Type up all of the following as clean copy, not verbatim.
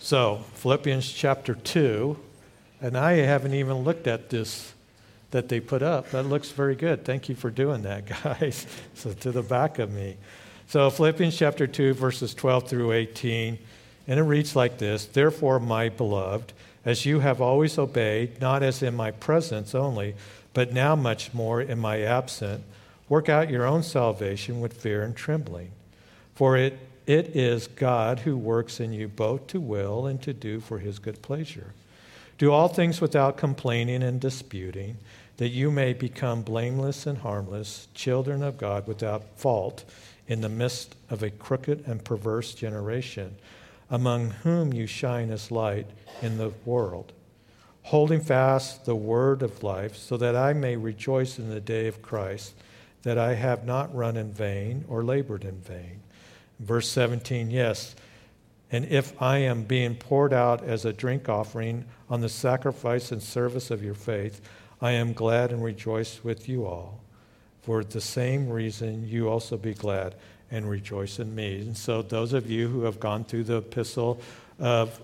So, Philippians chapter 2, and I haven't even looked at this that they put up. That looks very good. Thank you for doing that, guys. So, to the back of me. So, Philippians chapter 2, verses 12 through 18, and it reads like this: Therefore, my beloved, as you have always obeyed, not as in my presence only, but now much more in my absence, work out your own salvation with fear and trembling. For it is God who works in you both to will and to do for his good pleasure. Do all things without complaining and disputing, that you may become blameless and harmless, children of God without fault, in the midst of a crooked and perverse generation, among whom you shine as light in the world, holding fast the word of life, so that I may rejoice in the day of Christ, that I have not run in vain or labored in vain. Verse 17, yes, and if I am being poured out as a drink offering on the sacrifice and service of your faith, I am glad and rejoice with you all. For the same reason, you also be glad and rejoice in me. And so those of you who have gone through the epistle of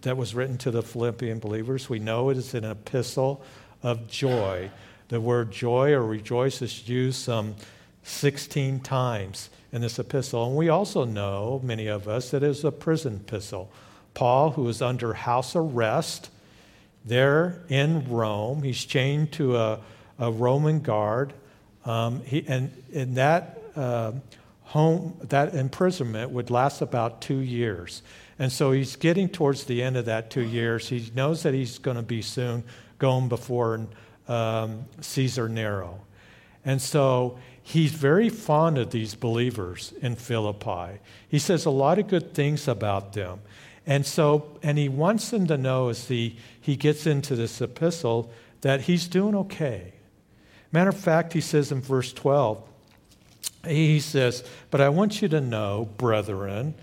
that was written to the Philippian believers, we know it is an epistle of joy. The word joy or rejoice is used some 16 times in this epistle. And we also know, many of us, that it is a prison epistle. Paul, who is under house arrest there in Rome, he's chained to a Roman guard. That imprisonment would last about 2 years. And so he's getting towards the end of that 2 years. He knows that he's going to be soon going before Caesar Nero. And so he's very fond of these believers in Philippi. He says a lot of good things about them. And so, and he wants them to know as he gets into this epistle that he's doing okay. Matter of fact, he says in verse 12, he says, but I want you to know, brethren,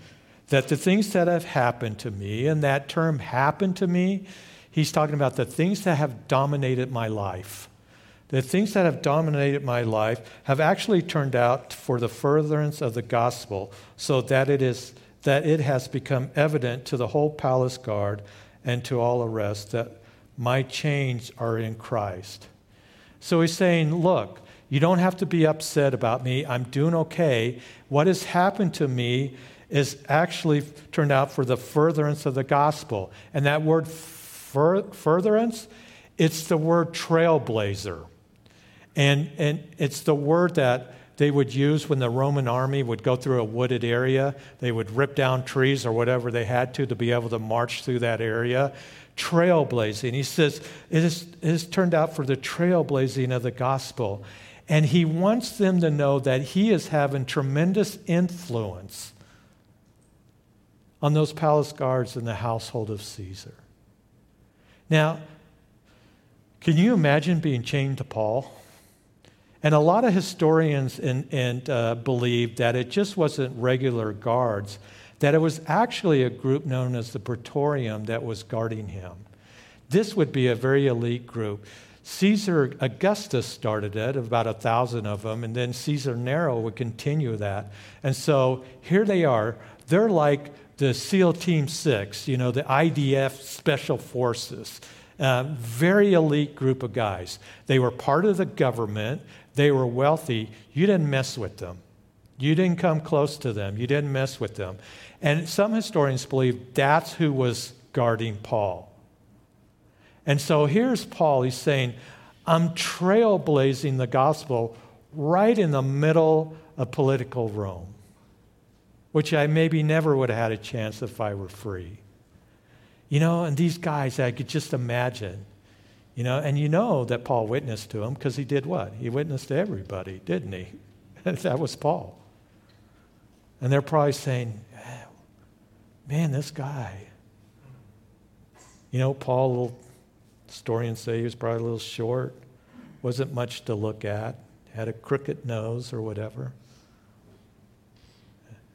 that the things that have happened to me, and that term happened to me, he's talking about the things that have dominated my life. The things that have dominated my life have actually turned out for the furtherance of the gospel, so that it has become evident to the whole palace guard and to all the rest that my chains are in Christ. So he's saying, look, you don't have to be upset about me. I'm doing okay. What has happened to me is actually turned out for the furtherance of the gospel. And that word furtherance, it's the word trailblazer. And it's the word that they would use when the Roman army would go through a wooded area. They would rip down trees or whatever they had to be able to march through that area. Trailblazing. He says, it has turned out for the trailblazing of the gospel. And he wants them to know that he is having tremendous influence on those palace guards in the household of Caesar. Now, can you imagine being chained to Paul? And a lot of historians and believe that it just wasn't regular guards, that it was actually a group known as the Praetorian that was guarding him. This would be a very elite group. Caesar Augustus started it, about 1,000 of them, and then Caesar Nero would continue that. And so here they are. They're like the SEAL Team Six, the IDF Special Forces. Very elite group of guys. They were part of the government. They were wealthy. You didn't mess with them. You didn't come close to them. You didn't mess with them. And some historians believe that's who was guarding Paul. And so here's Paul. He's saying, I'm trailblazing the gospel right in the middle of political Rome, which I maybe never would have had a chance if I were free. And these guys, I could just imagine, and that Paul witnessed to them because he did what? He witnessed to everybody, didn't he? That was Paul. And they're probably saying, man, this guy. Paul, little historians say he was probably a little short, wasn't much to look at, had a crooked nose or whatever.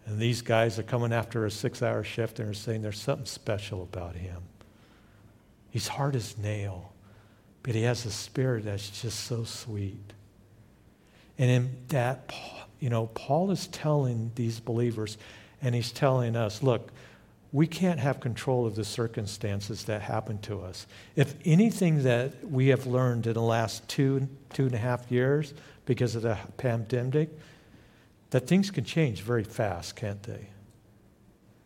And these guys are coming after a 6-hour shift and are saying there's something special about him. He's hard as nail, but he has a spirit that's just so sweet. And in that, Paul is telling these believers, and he's telling us, look, we can't have control of the circumstances that happen to us. If anything that we have learned in the last two and a half years because of the pandemic, that things can change very fast, can't they?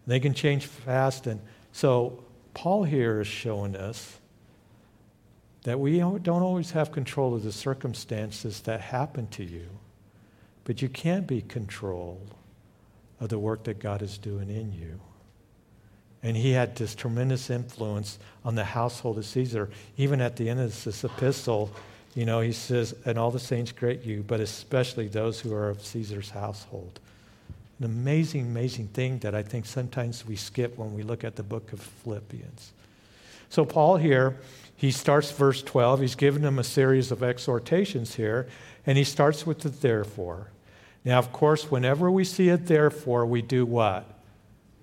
They can change fast. And so Paul here is showing us that we don't always have control of the circumstances that happen to you, but you can be controlled of the work that God is doing in you. And he had this tremendous influence on the household of Caesar. Even at the end of this epistle, you know, he says, and all the saints greet you, but especially those who are of Caesar's household. An amazing, amazing thing that I think sometimes we skip when we look at the book of Philippians. So Paul here, he starts verse 12. He's given them a series of exhortations here, and he starts with the therefore. Now, of course, whenever we see a therefore, we do what?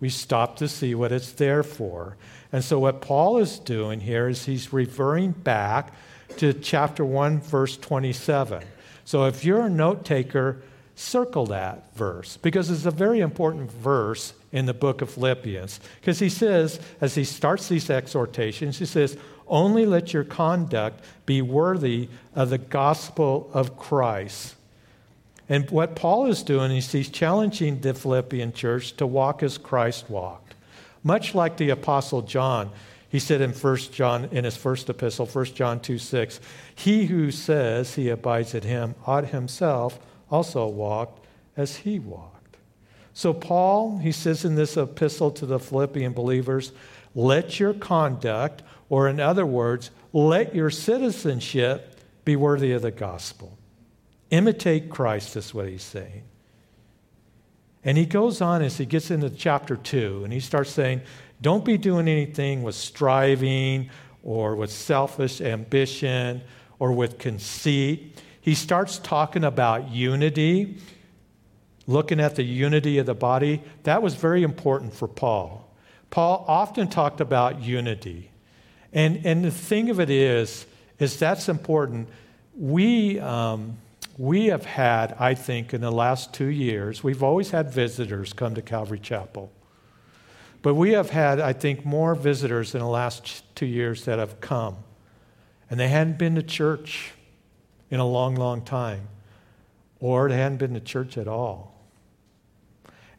We stop to see what it's there for. And so what Paul is doing here is he's referring back to chapter 1, verse 27. So if you're a note taker, circle that verse, because it's a very important verse in the book of Philippians. Because he says, as he starts these exhortations, he says, only let your conduct be worthy of the gospel of Christ. And what Paul is doing is he's challenging the Philippian church to walk as Christ walked. Much like the Apostle John, he said in 1 John, in his first epistle, 1 John 2:6, he who says he abides in him ought himself also walk as he walked. So Paul, he says in this epistle to the Philippian believers, let your conduct, or in other words, let your citizenship be worthy of the gospel. Imitate Christ is what he's saying. And he goes on as he gets into chapter 2, and he starts saying, don't be doing anything with striving or with selfish ambition or with conceit. He starts talking about unity, looking at the unity of the body. That was very important for Paul. Paul often talked about unity. And the thing of it is that's important. We have had, I think, in the last 2 years, we've always had visitors come to Calvary Chapel. But we have had, I think, more visitors in the last 2 years that have come. And they hadn't been to church in a long, long time. Or they hadn't been to church at all.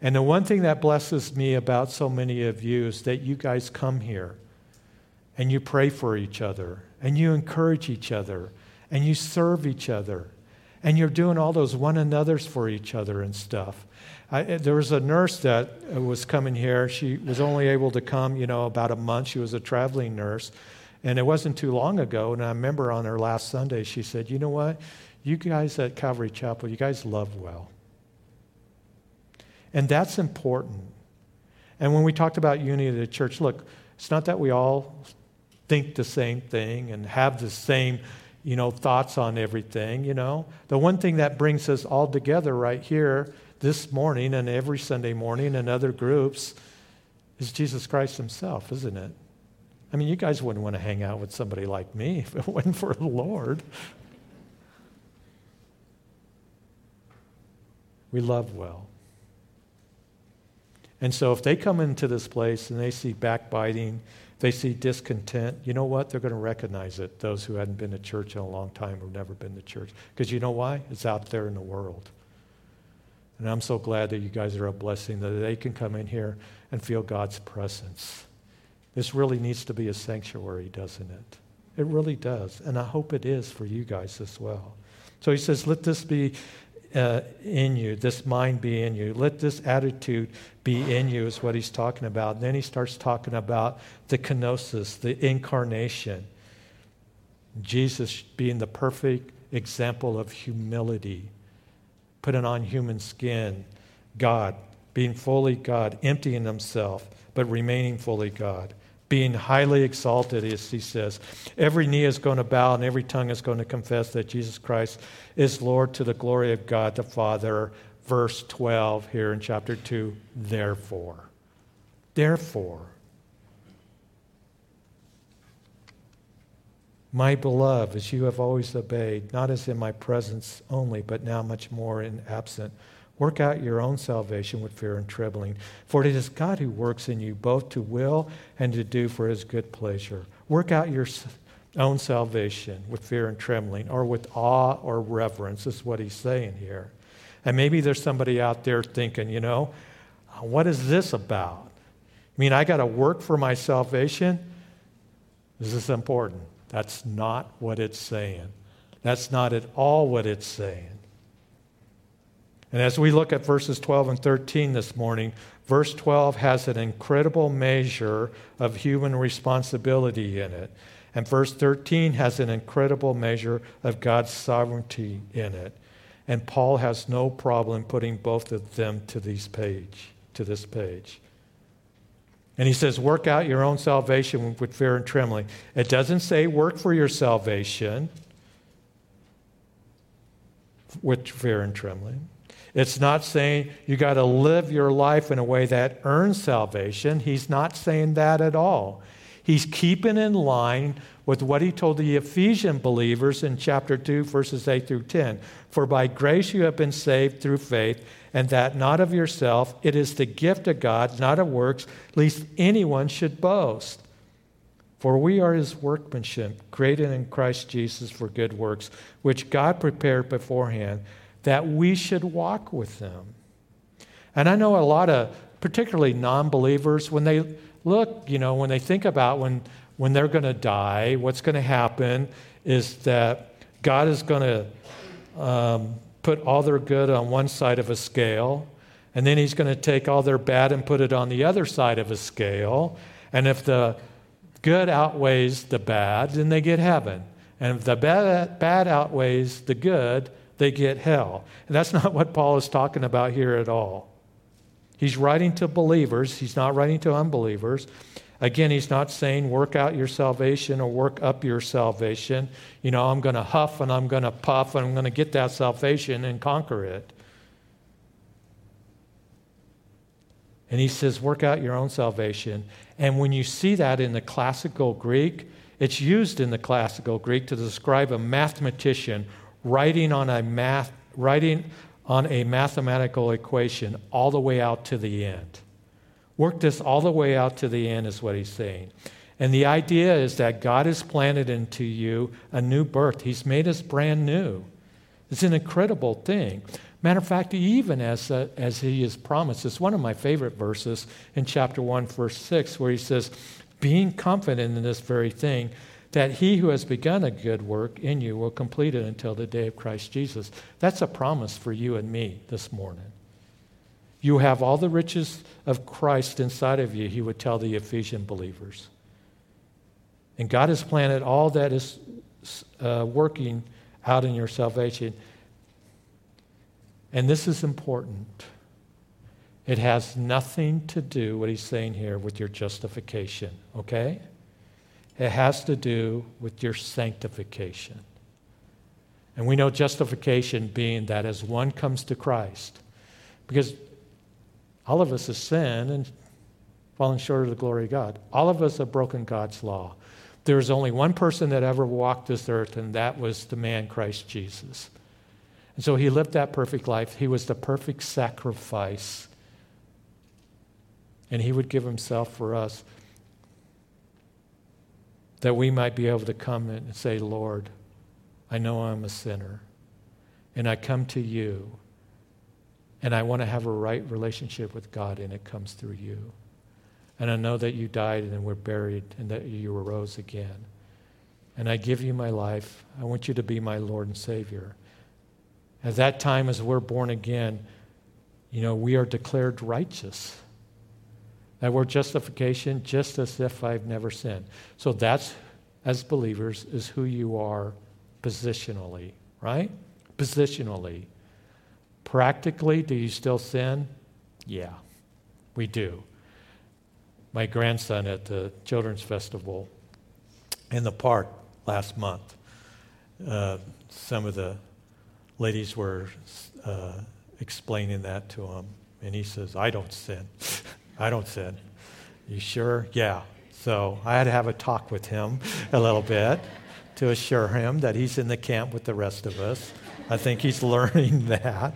And the one thing that blesses me about so many of you is that you guys come here and you pray for each other and you encourage each other and you serve each other. And you're doing all those one another's for each other and stuff. There was a nurse that was coming here. She was only able to come, you know, about a month. She was a traveling nurse. And it wasn't too long ago. And I remember on her last Sunday, she said, you know what? You guys at Calvary Chapel, you guys love well. And that's important. And when we talked about unity of the church, look, it's not that we all think the same thing and have the same, you know, thoughts on everything, you know. The one thing that brings us all together right here this morning and every Sunday morning and other groups is Jesus Christ himself, isn't it? I mean, you guys wouldn't want to hang out with somebody like me if it wasn't for the Lord. We love well. And so if they come into this place and they see backbiting, they see discontent, you know what? They're going to recognize it, those who hadn't been to church in a long time or never been to church. Because you know why? It's out there in the world. And I'm so glad that you guys are a blessing, that they can come in here and feel God's presence. This really needs to be a sanctuary, doesn't it? It really does. And I hope it is for you guys as well. So he says, let this be in you, this mind be in you, let this attitude be in you is what he's talking about. And then he starts talking about the kenosis, the incarnation, Jesus being the perfect example of humility, putting on human skin, God, being fully God, emptying himself, but remaining fully God, being highly exalted, as he says. Every knee is going to bow and every tongue is going to confess that Jesus Christ is Lord to the glory of God the Father. Verse 12 here in chapter 2, therefore. Therefore, my beloved, as you have always obeyed, not as in my presence only, but now much more in absent Work out your own salvation with fear and trembling, for it is God who works in you both to will and to do for his good pleasure. Work out your own salvation with fear and trembling, or with awe or reverence, is what he's saying here. And maybe there's somebody out there thinking, you know, what is this about? I mean, I got to work for my salvation? Is this important? That's not what it's saying. That's not at all what it's saying. And as we look at verses 12 and 13 this morning, verse 12 has an incredible measure of human responsibility in it. And verse 13 has an incredible measure of God's sovereignty in it. And Paul has no problem putting both of them to this page. And he says, work out your own salvation with fear and trembling. It doesn't say work for your salvation with fear and trembling. It's not saying you got to live your life in a way that earns salvation. He's not saying that at all. He's keeping in line with what he told the Ephesian believers in chapter 2, verses 8 through 10. For by grace you have been saved through faith, and that not of yourself. It is the gift of God, not of works, lest anyone should boast. For we are his workmanship, created in Christ Jesus for good works, which God prepared beforehand, that we should walk with them. And I know a lot of, particularly non-believers, when they look, you know, when they think about when they're going to die, what's going to happen is that God is going to put all their good on one side of a scale, and then he's going to take all their bad and put it on the other side of a scale. And if the good outweighs the bad, then they get heaven. And if the bad outweighs the good, they get hell. And that's not what Paul is talking about here at all. He's writing to believers. He's not writing to unbelievers. Again, he's not saying work out your salvation or work up your salvation. You know, I'm going to huff and I'm going to puff and I'm going to get that salvation and conquer it. And he says work out your own salvation. And when you see that in the classical Greek, it's used in the classical Greek to describe a mathematician writing on a mathematical equation all the way out to the end. Work this all the way out to the end is what he's saying. And the idea is that God has planted into you a new birth. He's made us brand new. It's an incredible thing. Matter of fact, even as he has promised, it's one of my favorite verses in chapter 1, verse 6, where he says, being confident in this very thing, that he who has begun a good work in you will complete it until the day of Christ Jesus. That's a promise for you and me this morning. You have all the riches of Christ inside of you, he would tell the Ephesian believers. And God has planted all that is working out in your salvation. And this is important. It has nothing to do, what he's saying here, with your justification, okay? It has to do with your sanctification. And we know justification being that as one comes to Christ, because all of us have sinned and fallen short of the glory of God. All of us have broken God's law. There's only one person that ever walked this earth, and that was the man Christ Jesus. And so he lived that perfect life. He was the perfect sacrifice. And he would give himself for us, that we might be able to come and say, Lord, I know I'm a sinner, and I come to you, and I want to have a right relationship with God, and it comes through you. And I know that you died and were buried and that you arose again. And I give you my life. I want you to be my Lord and Savior. At that time, as we're born again, you know, we are declared righteous. That word justification, just as if I've never sinned. So that's, as believers, is who you are positionally, right? Positionally. Practically, do you still sin? Yeah, we do. My grandson at the children's festival in the park last month, some of the ladies were explaining that to him, and he says, I don't sin. I don't sin. You sure? Yeah. So I had to have a talk with him a little bit to assure him that he's in the camp with the rest of us. I think he's learning that.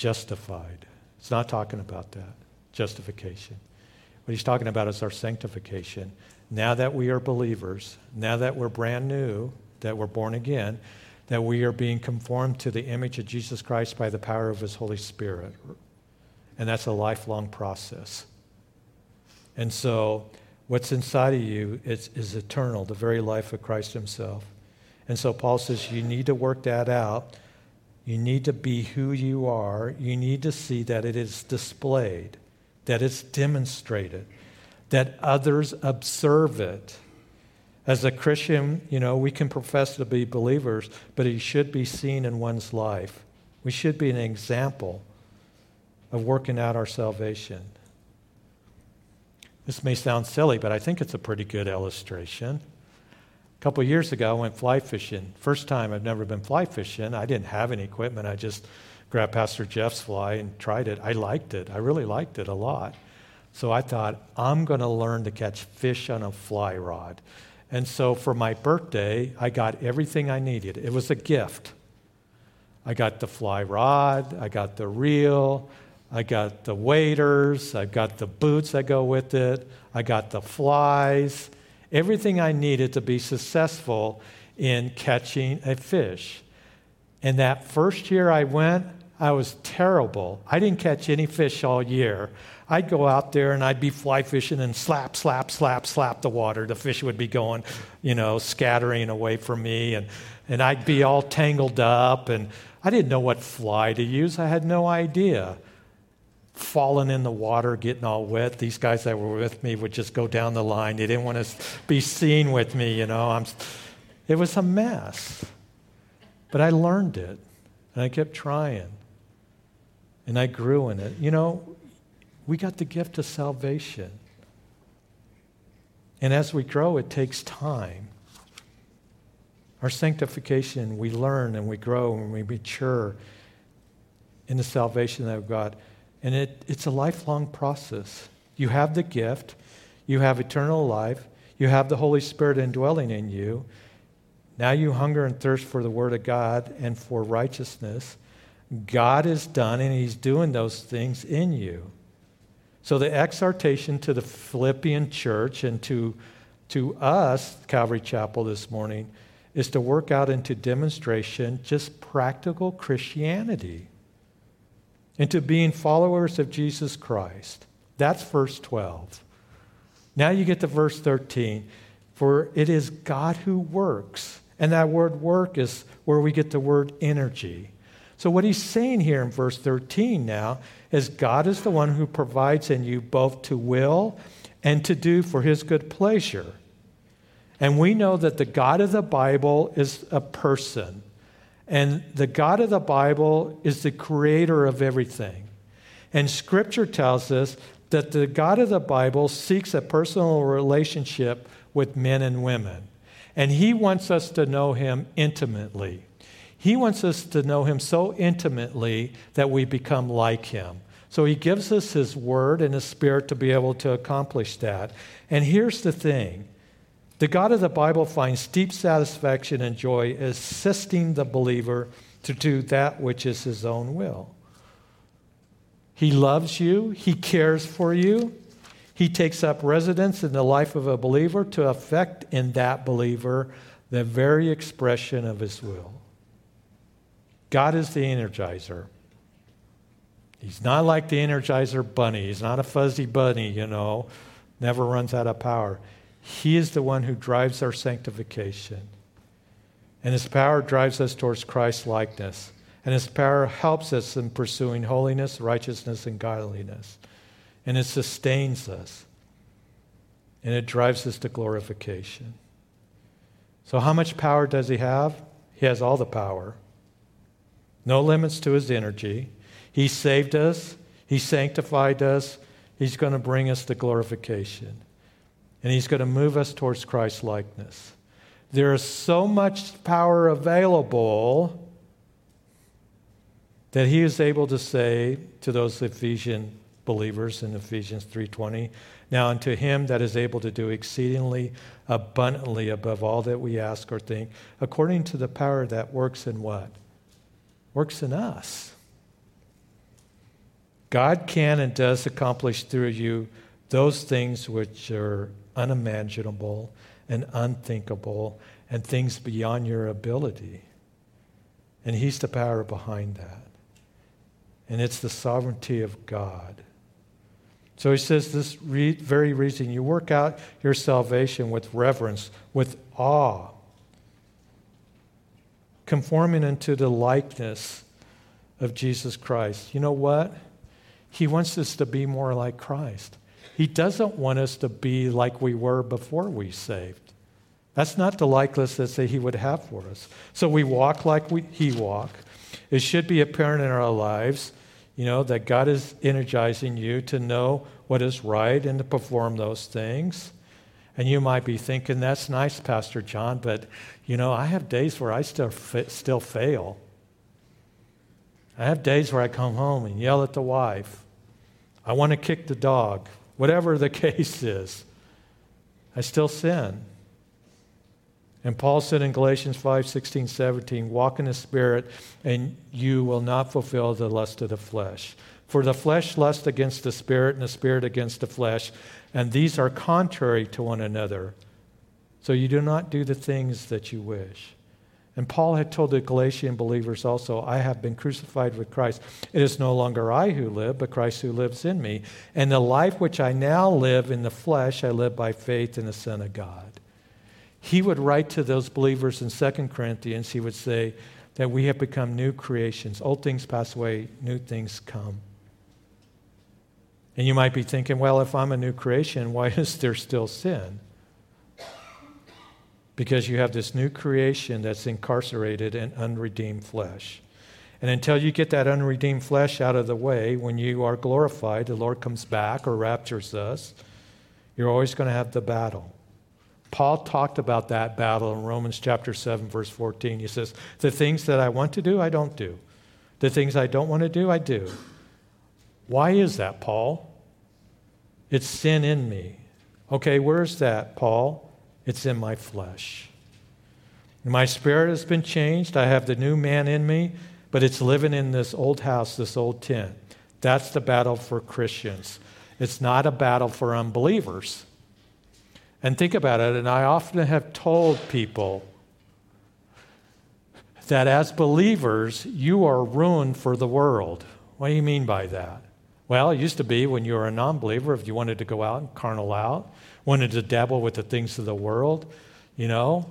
justified. It's not talking about that, justification. What he's talking about is our sanctification. Now that we are believers, now that we're brand new, that we're born again, that we are being conformed to the image of Jesus Christ by the power of his Holy Spirit. And that's a lifelong process. And so what's inside of you is eternal, the very life of Christ himself. And so Paul says you need to work that out. You need to be who you are. You need to see that it is displayed, that it's demonstrated, that others observe it. As a Christian, you know, we can profess to be believers, but it should be seen in one's life. We should be an example of working out our salvation. This may sound silly, but I think it's a pretty good illustration. A couple years ago, I went fly fishing. First time I've never been fly fishing. I didn't have any equipment. I just grabbed Pastor Jeff's fly and tried it. I liked it. I really liked it a lot. So I thought, I'm going to learn to catch fish on a fly rod. And so for my birthday, I got everything I needed. It was a gift. I got the fly rod. I got the reel. I got the waders. I got the boots that go with it. I got the flies. Everything I needed to be successful in catching a fish. And that first year I went, I was terrible. I didn't catch any fish all year. I'd go out there and I'd be fly fishing and slap, slap, slap, slap the water. The fish would be going, you know, scattering away from me. And I'd be all tangled up. And I didn't know what fly to use. I had no idea. Falling in the water, getting all wet. These guys that were with me would just go down the line. They didn't want to be seen with me, you know. It was a mess. But I learned it. And I kept trying. And I grew in it. You know, we got the gift of salvation. And as we grow, it takes time. Our sanctification, we learn and we grow and we mature in the salvation that we've got. And it's a lifelong process. You have the gift. You have eternal life. You have the Holy Spirit indwelling in you. Now you hunger and thirst for the Word of God and for righteousness. God is done, and he's doing those things in you. So the exhortation to the Philippian church and to us, Calvary Chapel, this morning, is to work out into demonstration just practical Christianity. Into being followers of Jesus Christ. That's verse 12. Now you get to verse 13. For it is God who works. And that word work is where we get the word energy. So what he's saying here in verse 13 now is God is the one who provides in you both to will and to do for his good pleasure. And we know that the God of the Bible is a person. And the God of the Bible is the creator of everything. And Scripture tells us that the God of the Bible seeks a personal relationship with men and women. And he wants us to know him intimately. He wants us to know him so intimately that we become like him. So he gives us his word and his spirit to be able to accomplish that. And here's the thing. The God of the Bible finds deep satisfaction and joy assisting the believer to do that which is his own will. He loves you. He cares for you. He takes up residence in the life of a believer to affect in that believer the very expression of his will. God is the energizer. He's not like the Energizer Bunny. He's not a fuzzy bunny, you know, never runs out of power. He is the one who drives our sanctification. And his power drives us towards Christ's likeness. And his power helps us in pursuing holiness, righteousness, and godliness. And it sustains us. And it drives us to glorification. So how much power does he have? He has all the power. No limits to his energy. He saved us. He sanctified us. He's going to bring us to glorification. And he's going to move us towards Christ's likeness. There is so much power available that he is able to say to those Ephesian believers in Ephesians 3:20, now unto him that is able to do exceedingly abundantly above all that we ask or think, according to the power that works in what? Works in us. God can and does accomplish through you those things which are unimaginable and unthinkable and things beyond your ability. And he's the power behind that. And it's the sovereignty of God. So he says this very reason you work out your salvation with reverence, with awe, conforming unto the likeness of Jesus Christ. You know what? He wants us to be more like Christ. He doesn't want us to be like we were before we saved. That's not the likeness that he would have for us. So we walk like he walked. It should be apparent in our lives, you know, that God is energizing you to know what is right and to perform those things. And you might be thinking, that's nice, Pastor John, but, you know, I have days where I still fail. I have days where I come home and yell at the wife. I want to kick the dog. Whatever the case is, I still sin. And Paul said in Galatians 5:16-17, walk in the Spirit, and you will not fulfill the lust of the flesh. For the flesh lusts against the Spirit, and the Spirit against the flesh, and these are contrary to one another. So you do not do the things that you wish. And Paul had told the Galatian believers also, I have been crucified with Christ. It is no longer I who live, but Christ who lives in me. And the life which I now live in the flesh, I live by faith in the Son of God. He would write to those believers in 2 Corinthians, he would say that we have become new creations. Old things pass away, new things come. And you might be thinking, well, if I'm a new creation, why is there still sin? Because you have this new creation that's incarcerated in unredeemed flesh. And until you get that unredeemed flesh out of the way, when you are glorified, the Lord comes back or raptures us, you're always going to have the battle. Paul talked about that battle in Romans chapter 7, verse 14. He says, the things that I want to do, I don't do. The things I don't want to do, I do. Why is that, Paul? It's sin in me. Okay, where's that, Paul? It's in my flesh. My spirit has been changed. I have the new man in me, but it's living in this old house, this old tent. That's the battle for Christians. It's not a battle for unbelievers. And think about it, and I often have told people that as believers, you are ruined for the world. What do you mean by that? Well, it used to be when you were a non-believer, if you wanted to go out and carnal out, wanted to dabble with the things of the world, you know,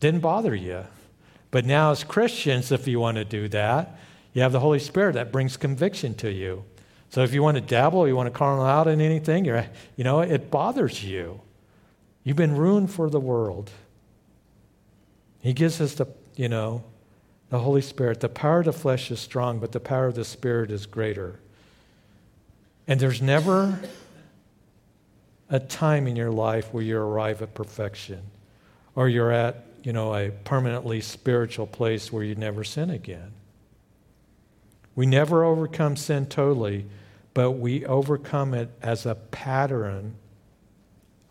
didn't bother you. But now as Christians, if you want to do that, you have the Holy Spirit that brings conviction to you. So if you want to dabble, you want to carnal out in anything, you know, it bothers you. You've been ruined for the world. He gives us the Holy Spirit. The power of the flesh is strong, but the power of the Spirit is greater. And there's never a time in your life where you arrive at perfection or you're at, a permanently spiritual place where you never sin again. We never overcome sin totally, but we overcome it as a pattern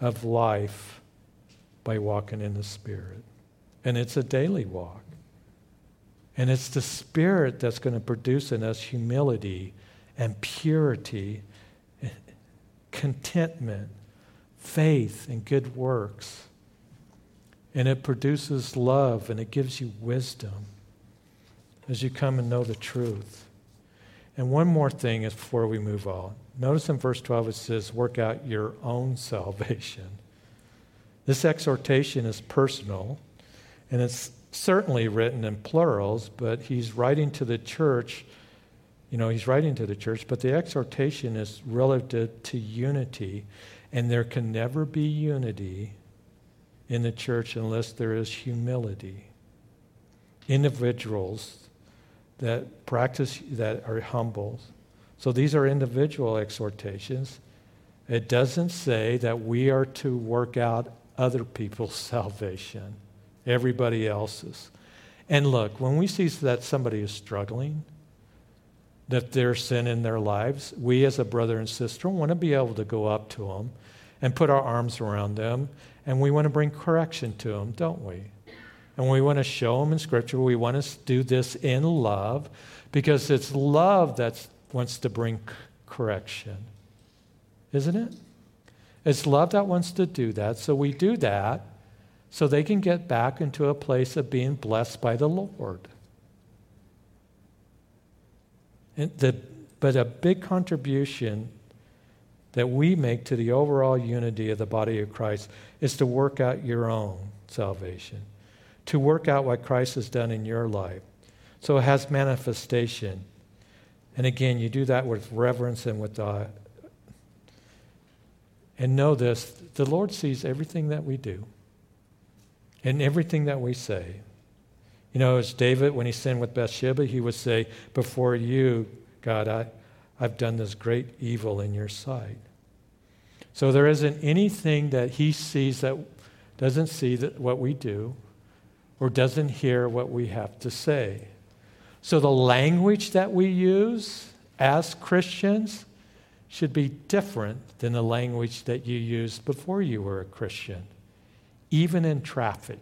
of life by walking in the Spirit. And it's a daily walk. And it's the Spirit that's going to produce in us humility and purity, contentment, faith, and good works. And it produces love, and it gives you wisdom as you come and know the truth. And one more thing is before we move on. Notice in verse 12 it says, work out your own salvation. This exhortation is personal, and it's certainly written in plurals, but he's writing to the church, but the exhortation is relative to unity, and there can never be unity in the church unless there is humility. Individuals that practice, that are humble. So these are individual exhortations. It doesn't say that we are to work out other people's salvation, everybody else's. And look, when we see that somebody is struggling, that there's sin in their lives, we as a brother and sister want to be able to go up to them and put our arms around them, and we want to bring correction to them, don't we? And we want to show them in Scripture, we want to do this in love, because it's love that's wants to bring correction, isn't it? It's love that wants to do that. So we do that so they can get back into a place of being blessed by the Lord. And but a big contribution that we make to the overall unity of the body of Christ is to work out your own salvation, to work out what Christ has done in your life. So it has manifestation. And again, you do that with reverence and with awe. And know this, the Lord sees everything that we do and everything that we say. You know, as David, when he sinned with Bathsheba, he would say, before you, God, I've done this great evil in your sight. So there isn't anything that he sees that doesn't see that what we do or doesn't hear what we have to say. So the language that we use as Christians should be different than the language that you used before you were a Christian, even in traffic.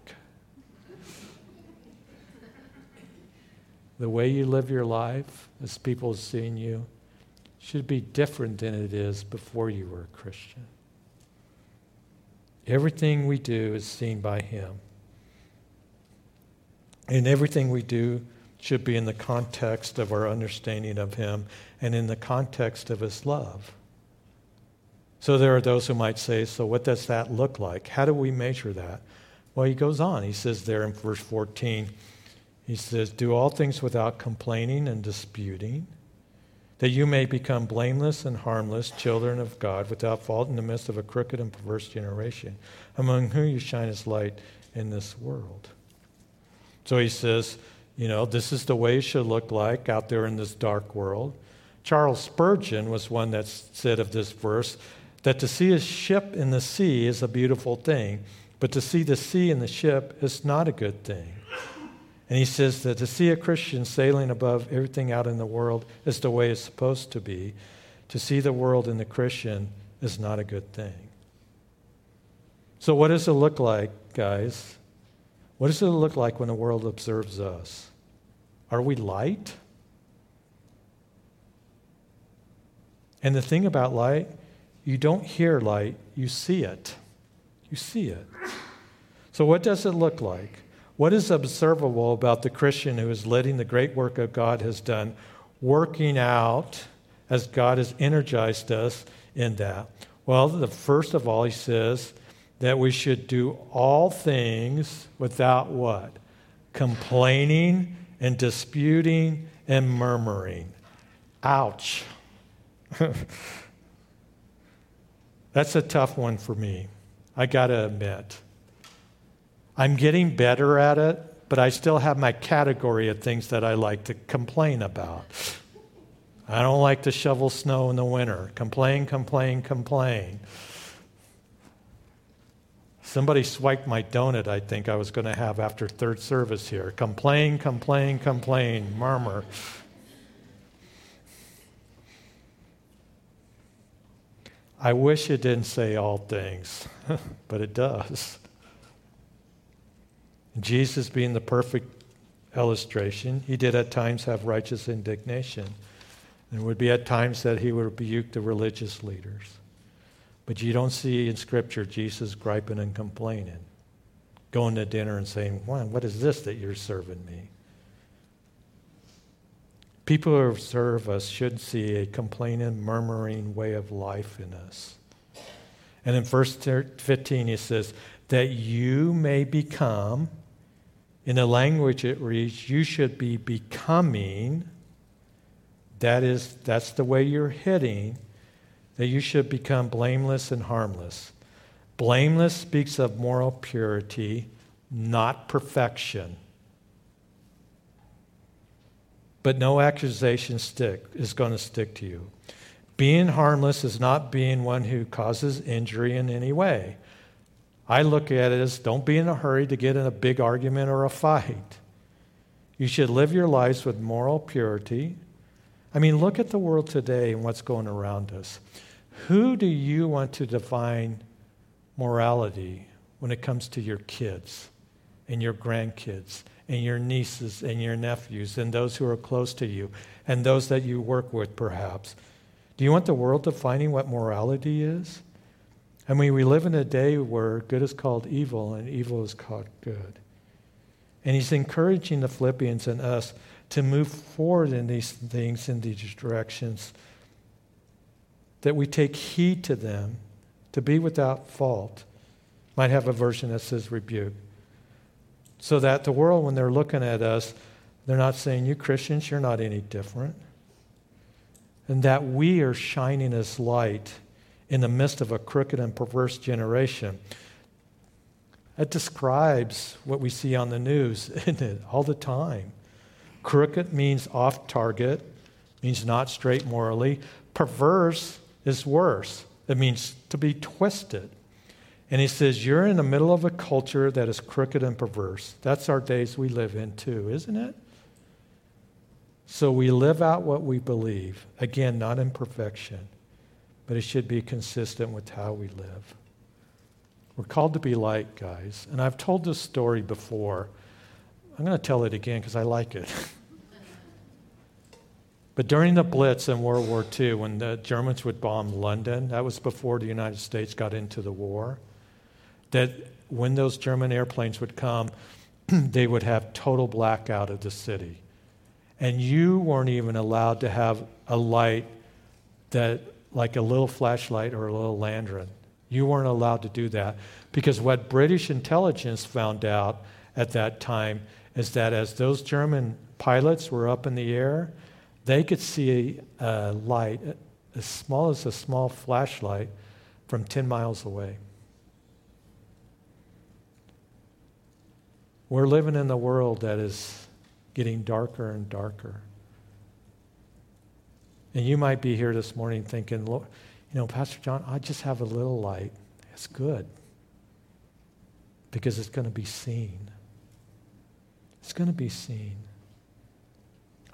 The way you live your life, as people seeing you, should be different than it is before you were a Christian. Everything we do is seen by Him. And everything we do should be in the context of our understanding of Him and in the context of His love. So there are those who might say, so what does that look like? How do we measure that? Well, he goes on. He says there in verse 14, he says, do all things without complaining and disputing, that you may become blameless and harmless children of God without fault in the midst of a crooked and perverse generation, among whom you shine as light in this world. So he says, you know, this is the way it should look like out there in this dark world. Charles Spurgeon was one that said of this verse that to see a ship in the sea is a beautiful thing, but to see the sea in the ship is not a good thing. And he says that to see a Christian sailing above everything out in the world is the way it's supposed to be. To see the world in the Christian is not a good thing. So what does it look like, guys? What does it look like when the world observes us? Are we light? And the thing about light, you don't hear light, you see it. You see it. So what does it look like? What is observable about the Christian who is letting the great work of God has done, working out as God has energized us in that? Well, first of all, he says, that we should do all things without what? Complaining and disputing and murmuring. Ouch. That's a tough one for me. I got to admit. I'm getting better at it, but I still have my category of things that I like to complain about. I don't like to shovel snow in the winter. Complain, complain, complain. Somebody swiped my donut, I think, I was going to have after third service here. Complain, complain, complain, murmur. I wish it didn't say all things, but it does. Jesus being the perfect illustration, he did at times have righteous indignation. And it would be at times that he would rebuke the religious leaders. But you don't see in Scripture Jesus griping and complaining, going to dinner and saying, what is this that you're serving me? People who observe us should see a complaining, murmuring way of life in us. And in verse 15 he says, that you may become, in the language it reads, you should be becoming, that's the way you're heading, that you should become blameless and harmless. Blameless speaks of moral purity, not perfection. But no accusation is going to stick to you. Being harmless is not being one who causes injury in any way. I look at it as don't be in a hurry to get in a big argument or a fight. You should live your lives with moral purity. I mean, look at the world today and what's going around us. Who do you want to define morality when it comes to your kids and your grandkids and your nieces and your nephews and those who are close to you and those that you work with, perhaps? Do you want the world defining what morality is? I mean, we live in a day where good is called evil and evil is called good. And he's encouraging the Philippians and us to move forward in these things, in these directions, that we take heed to them, to be without fault. Might have a version that says rebuke. So that the world, when they're looking at us, they're not saying, you Christians, you're not any different. And that we are shining as light in the midst of a crooked and perverse generation. That describes what we see on the news, isn't it? All the time. Crooked means off target, means not straight morally. Perverse is worse. It means to be twisted. And he says, you're in the middle of a culture that is crooked and perverse. That's our days we live in too, isn't it? So we live out what we believe. Again, not in perfection, but it should be consistent with how we live. We're called to be light, guys. And I've told this story before. I'm going to tell it again because I like it. But during the Blitz in World War II, when the Germans would bomb London, that was before the United States got into the war, that when those German airplanes would come, they would have total blackout of the city. And you weren't even allowed to have a light that, like a little flashlight or a little lantern. You weren't allowed to do that because what British intelligence found out at that time is that as those German pilots were up in the air, they could see a light as small as a small flashlight from 10 miles away. We're living in a world that is getting darker and darker. And you might be here this morning thinking, Lord, you know, Pastor John, I just have a little light. It's good because it's going to be seen. It's going to be seen.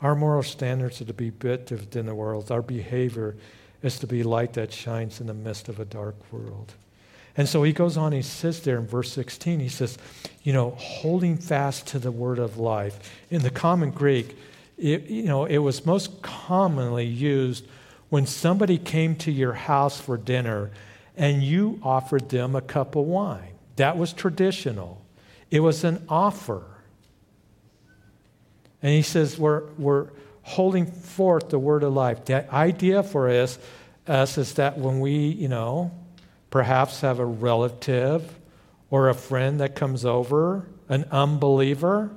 Our moral standards are to be different than the world. Our behavior is to be light that shines in the midst of a dark world. And so he goes on, he says there in verse 16, he says, you know, holding fast to the word of life. In the common Greek, it was most commonly used when somebody came to your house for dinner and you offered them a cup of wine. That was traditional. It was an offer. And he says we're holding forth the word of life. The idea for us is that when we, perhaps have a relative or a friend that comes over, an unbeliever,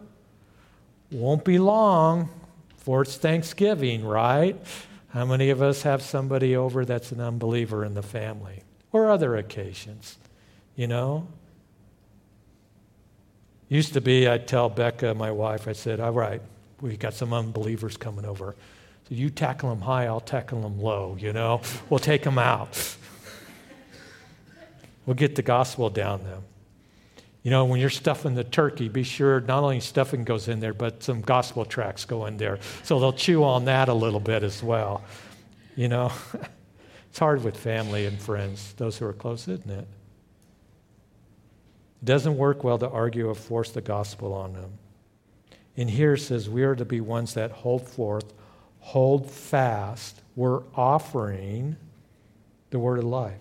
won't be long for it's Thanksgiving, right? How many of us have somebody over that's an unbeliever in the family or other occasions, Used to be I'd tell Becca, my wife, I said, all right, we got some unbelievers coming over. So you tackle them high, I'll tackle them low, We'll take them out. We'll get the gospel down them. When you're stuffing the turkey, be sure not only stuffing goes in there, but some gospel tracts go in there. So they'll chew on that a little bit as well. It's hard with family and friends, those who are close, isn't it? It doesn't work well to argue or force the gospel on them. And here it says we are to be ones that hold forth, hold fast. We're offering the word of life.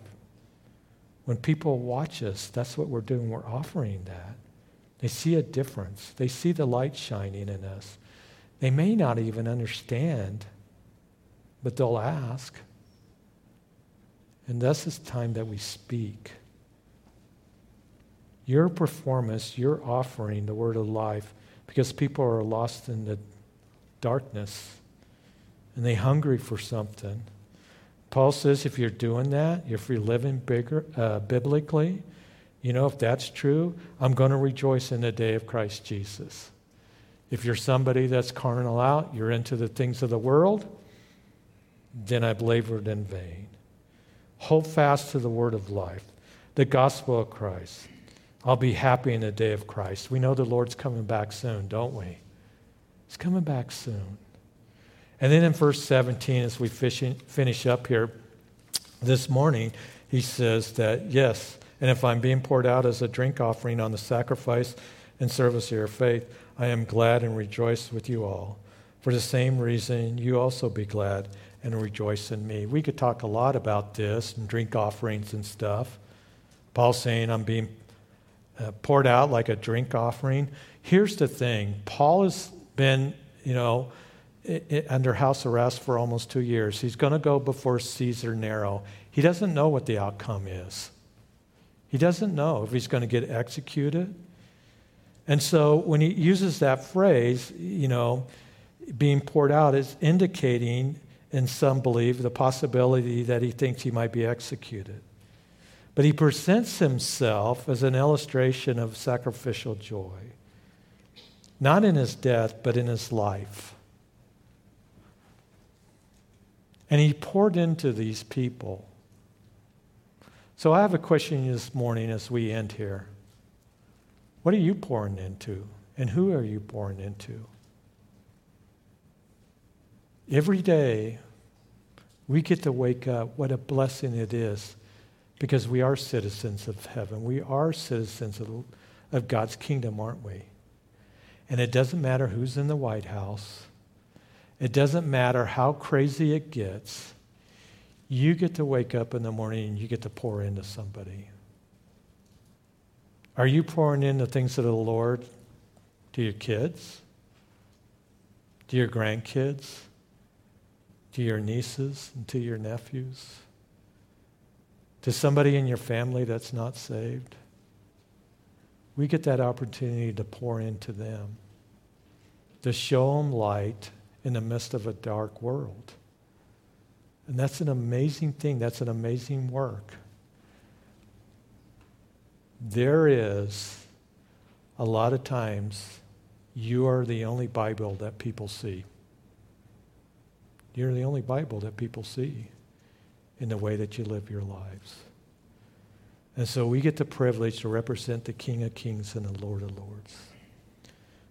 When people watch us, that's what we're doing. We're offering that. They see a difference. They see the light shining in us. They may not even understand, but they'll ask. And thus is time that we speak. Your performance, your offering the word of life, because people are lost in the darkness and they're hungry for something. Paul says if you're doing that, if you're living biblically, if that's true, I'm going to rejoice in the day of Christ Jesus. If you're somebody that's carnal out, you're into the things of the world, then I've labored in vain. Hold fast to the word of life, the gospel of Christ. I'll be happy in the day of Christ. We know the Lord's coming back soon, don't we? He's coming back soon. And then in verse 17, as we finish up here this morning, he says that, yes, and if I'm being poured out as a drink offering on the sacrifice and service of your faith, I am glad and rejoice with you all. For the same reason, you also be glad and rejoice in me. We could talk a lot about this and drink offerings and stuff. Paul's saying I'm being poured out like a drink offering. Here's the thing. Paul has been, under house arrest for almost 2 years. He's going to go before Caesar Nero. He doesn't know what the outcome is. He doesn't know if he's going to get executed. And so when he uses that phrase, being poured out is indicating, in some believe, the possibility that he thinks he might be executed. But he presents himself as an illustration of sacrificial joy, not in his death, but in his life. And he poured into these people. So I have a question this morning as we end here. What are you pouring into? And who are you pouring into? Every day, we get to wake up. What a blessing it is. Because we are citizens of heaven. We are citizens of God's kingdom, aren't we? And it doesn't matter who's in the White House. It doesn't matter how crazy it gets. You get to wake up in the morning and you get to pour into somebody. Are you pouring into things of the Lord to your kids? To your grandkids? To your nieces and to your nephews? To somebody in your family that's not saved? We get that opportunity to pour into them, to show them light in the midst of a dark world. And that's an amazing thing. That's an amazing work. There is a lot of times you are the only Bible that people see. You're the only Bible that people see in the way that you live your lives. And so we get the privilege to represent the King of Kings and the Lord of Lords.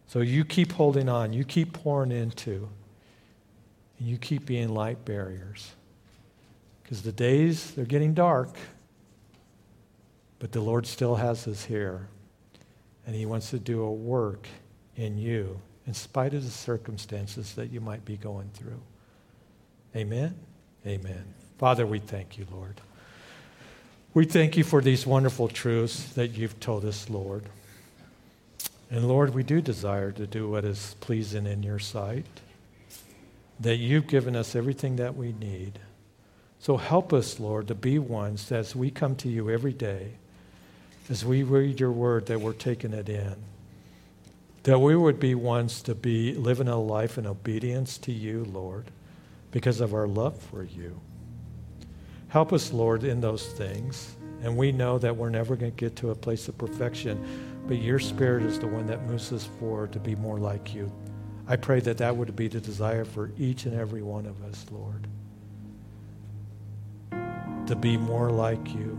So you keep holding on. You keep pouring into. And you keep being light barriers. Because the days, they're getting dark. But the Lord still has us here. And he wants to do a work in you, in spite of the circumstances that you might be going through. Amen? Amen. Father, we thank you, Lord. We thank you for these wonderful truths that you've told us, Lord. And Lord, we do desire to do what is pleasing in your sight, that you've given us everything that we need. So help us, Lord, to be ones as we come to you every day, as we read your word, that we're taking it in, that we would be ones to be living a life in obedience to you, Lord, because of our love for you. Help us, Lord, in those things. And we know that we're never going to get to a place of perfection, but your Spirit is the one that moves us forward to be more like you. I pray that that would be the desire for each and every one of us, Lord, to be more like you,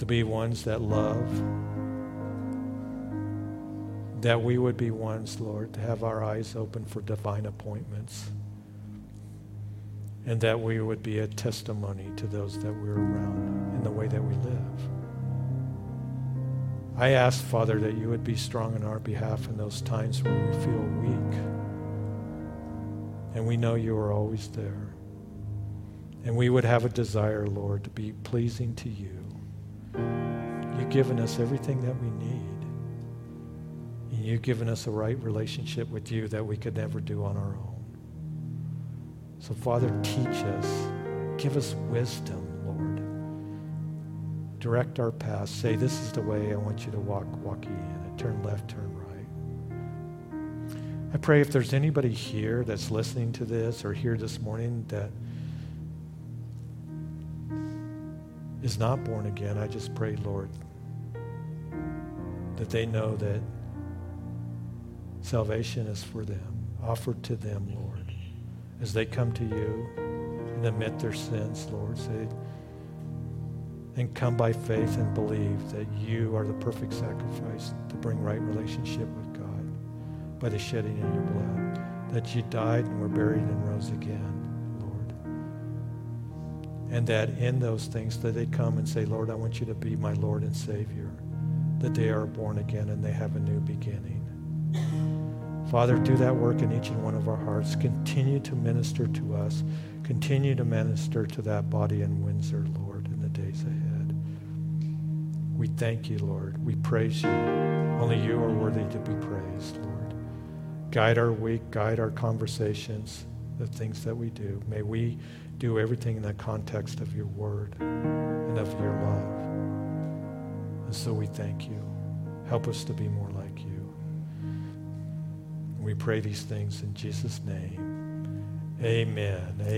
to be ones that love, that we would be ones, Lord, to have our eyes open for divine appointments, and that we would be a testimony to those that we're around in the way that we live. I ask, Father, that you would be strong on our behalf in those times when we feel weak. And we know you are always there. And we would have a desire, Lord, to be pleasing to you. You've given us everything that we need. And you've given us a right relationship with you that we could never do on our own. So, Father, teach us. Give us wisdom, Lord. Direct our path. Say, this is the way I want you to walk. Walk ye in it. Turn left, turn right. I pray if there's anybody here that's listening to this or here this morning that is not born again, I just pray, Lord, that they know that salvation is for them, offered to them, Lord. As they come to you and admit their sins, Lord, say, and come by faith and believe that you are the perfect sacrifice to bring right relationship with God by the shedding of your blood, that you died and were buried and rose again, Lord. And that in those things that they come and say, Lord, I want you to be my Lord and Savior, that they are born again and they have a new beginning. Father, do that work in each and one of our hearts. Continue to minister to us. Continue to minister to that body in Windsor, Lord, in the days ahead. We thank you, Lord. We praise you. Only you are worthy to be praised, Lord. Guide our week, guide our conversations, the things that we do. May we do everything in the context of your word and of your love. And so we thank you. Help us to be more like you. We pray these things in Jesus' name. Amen. Amen.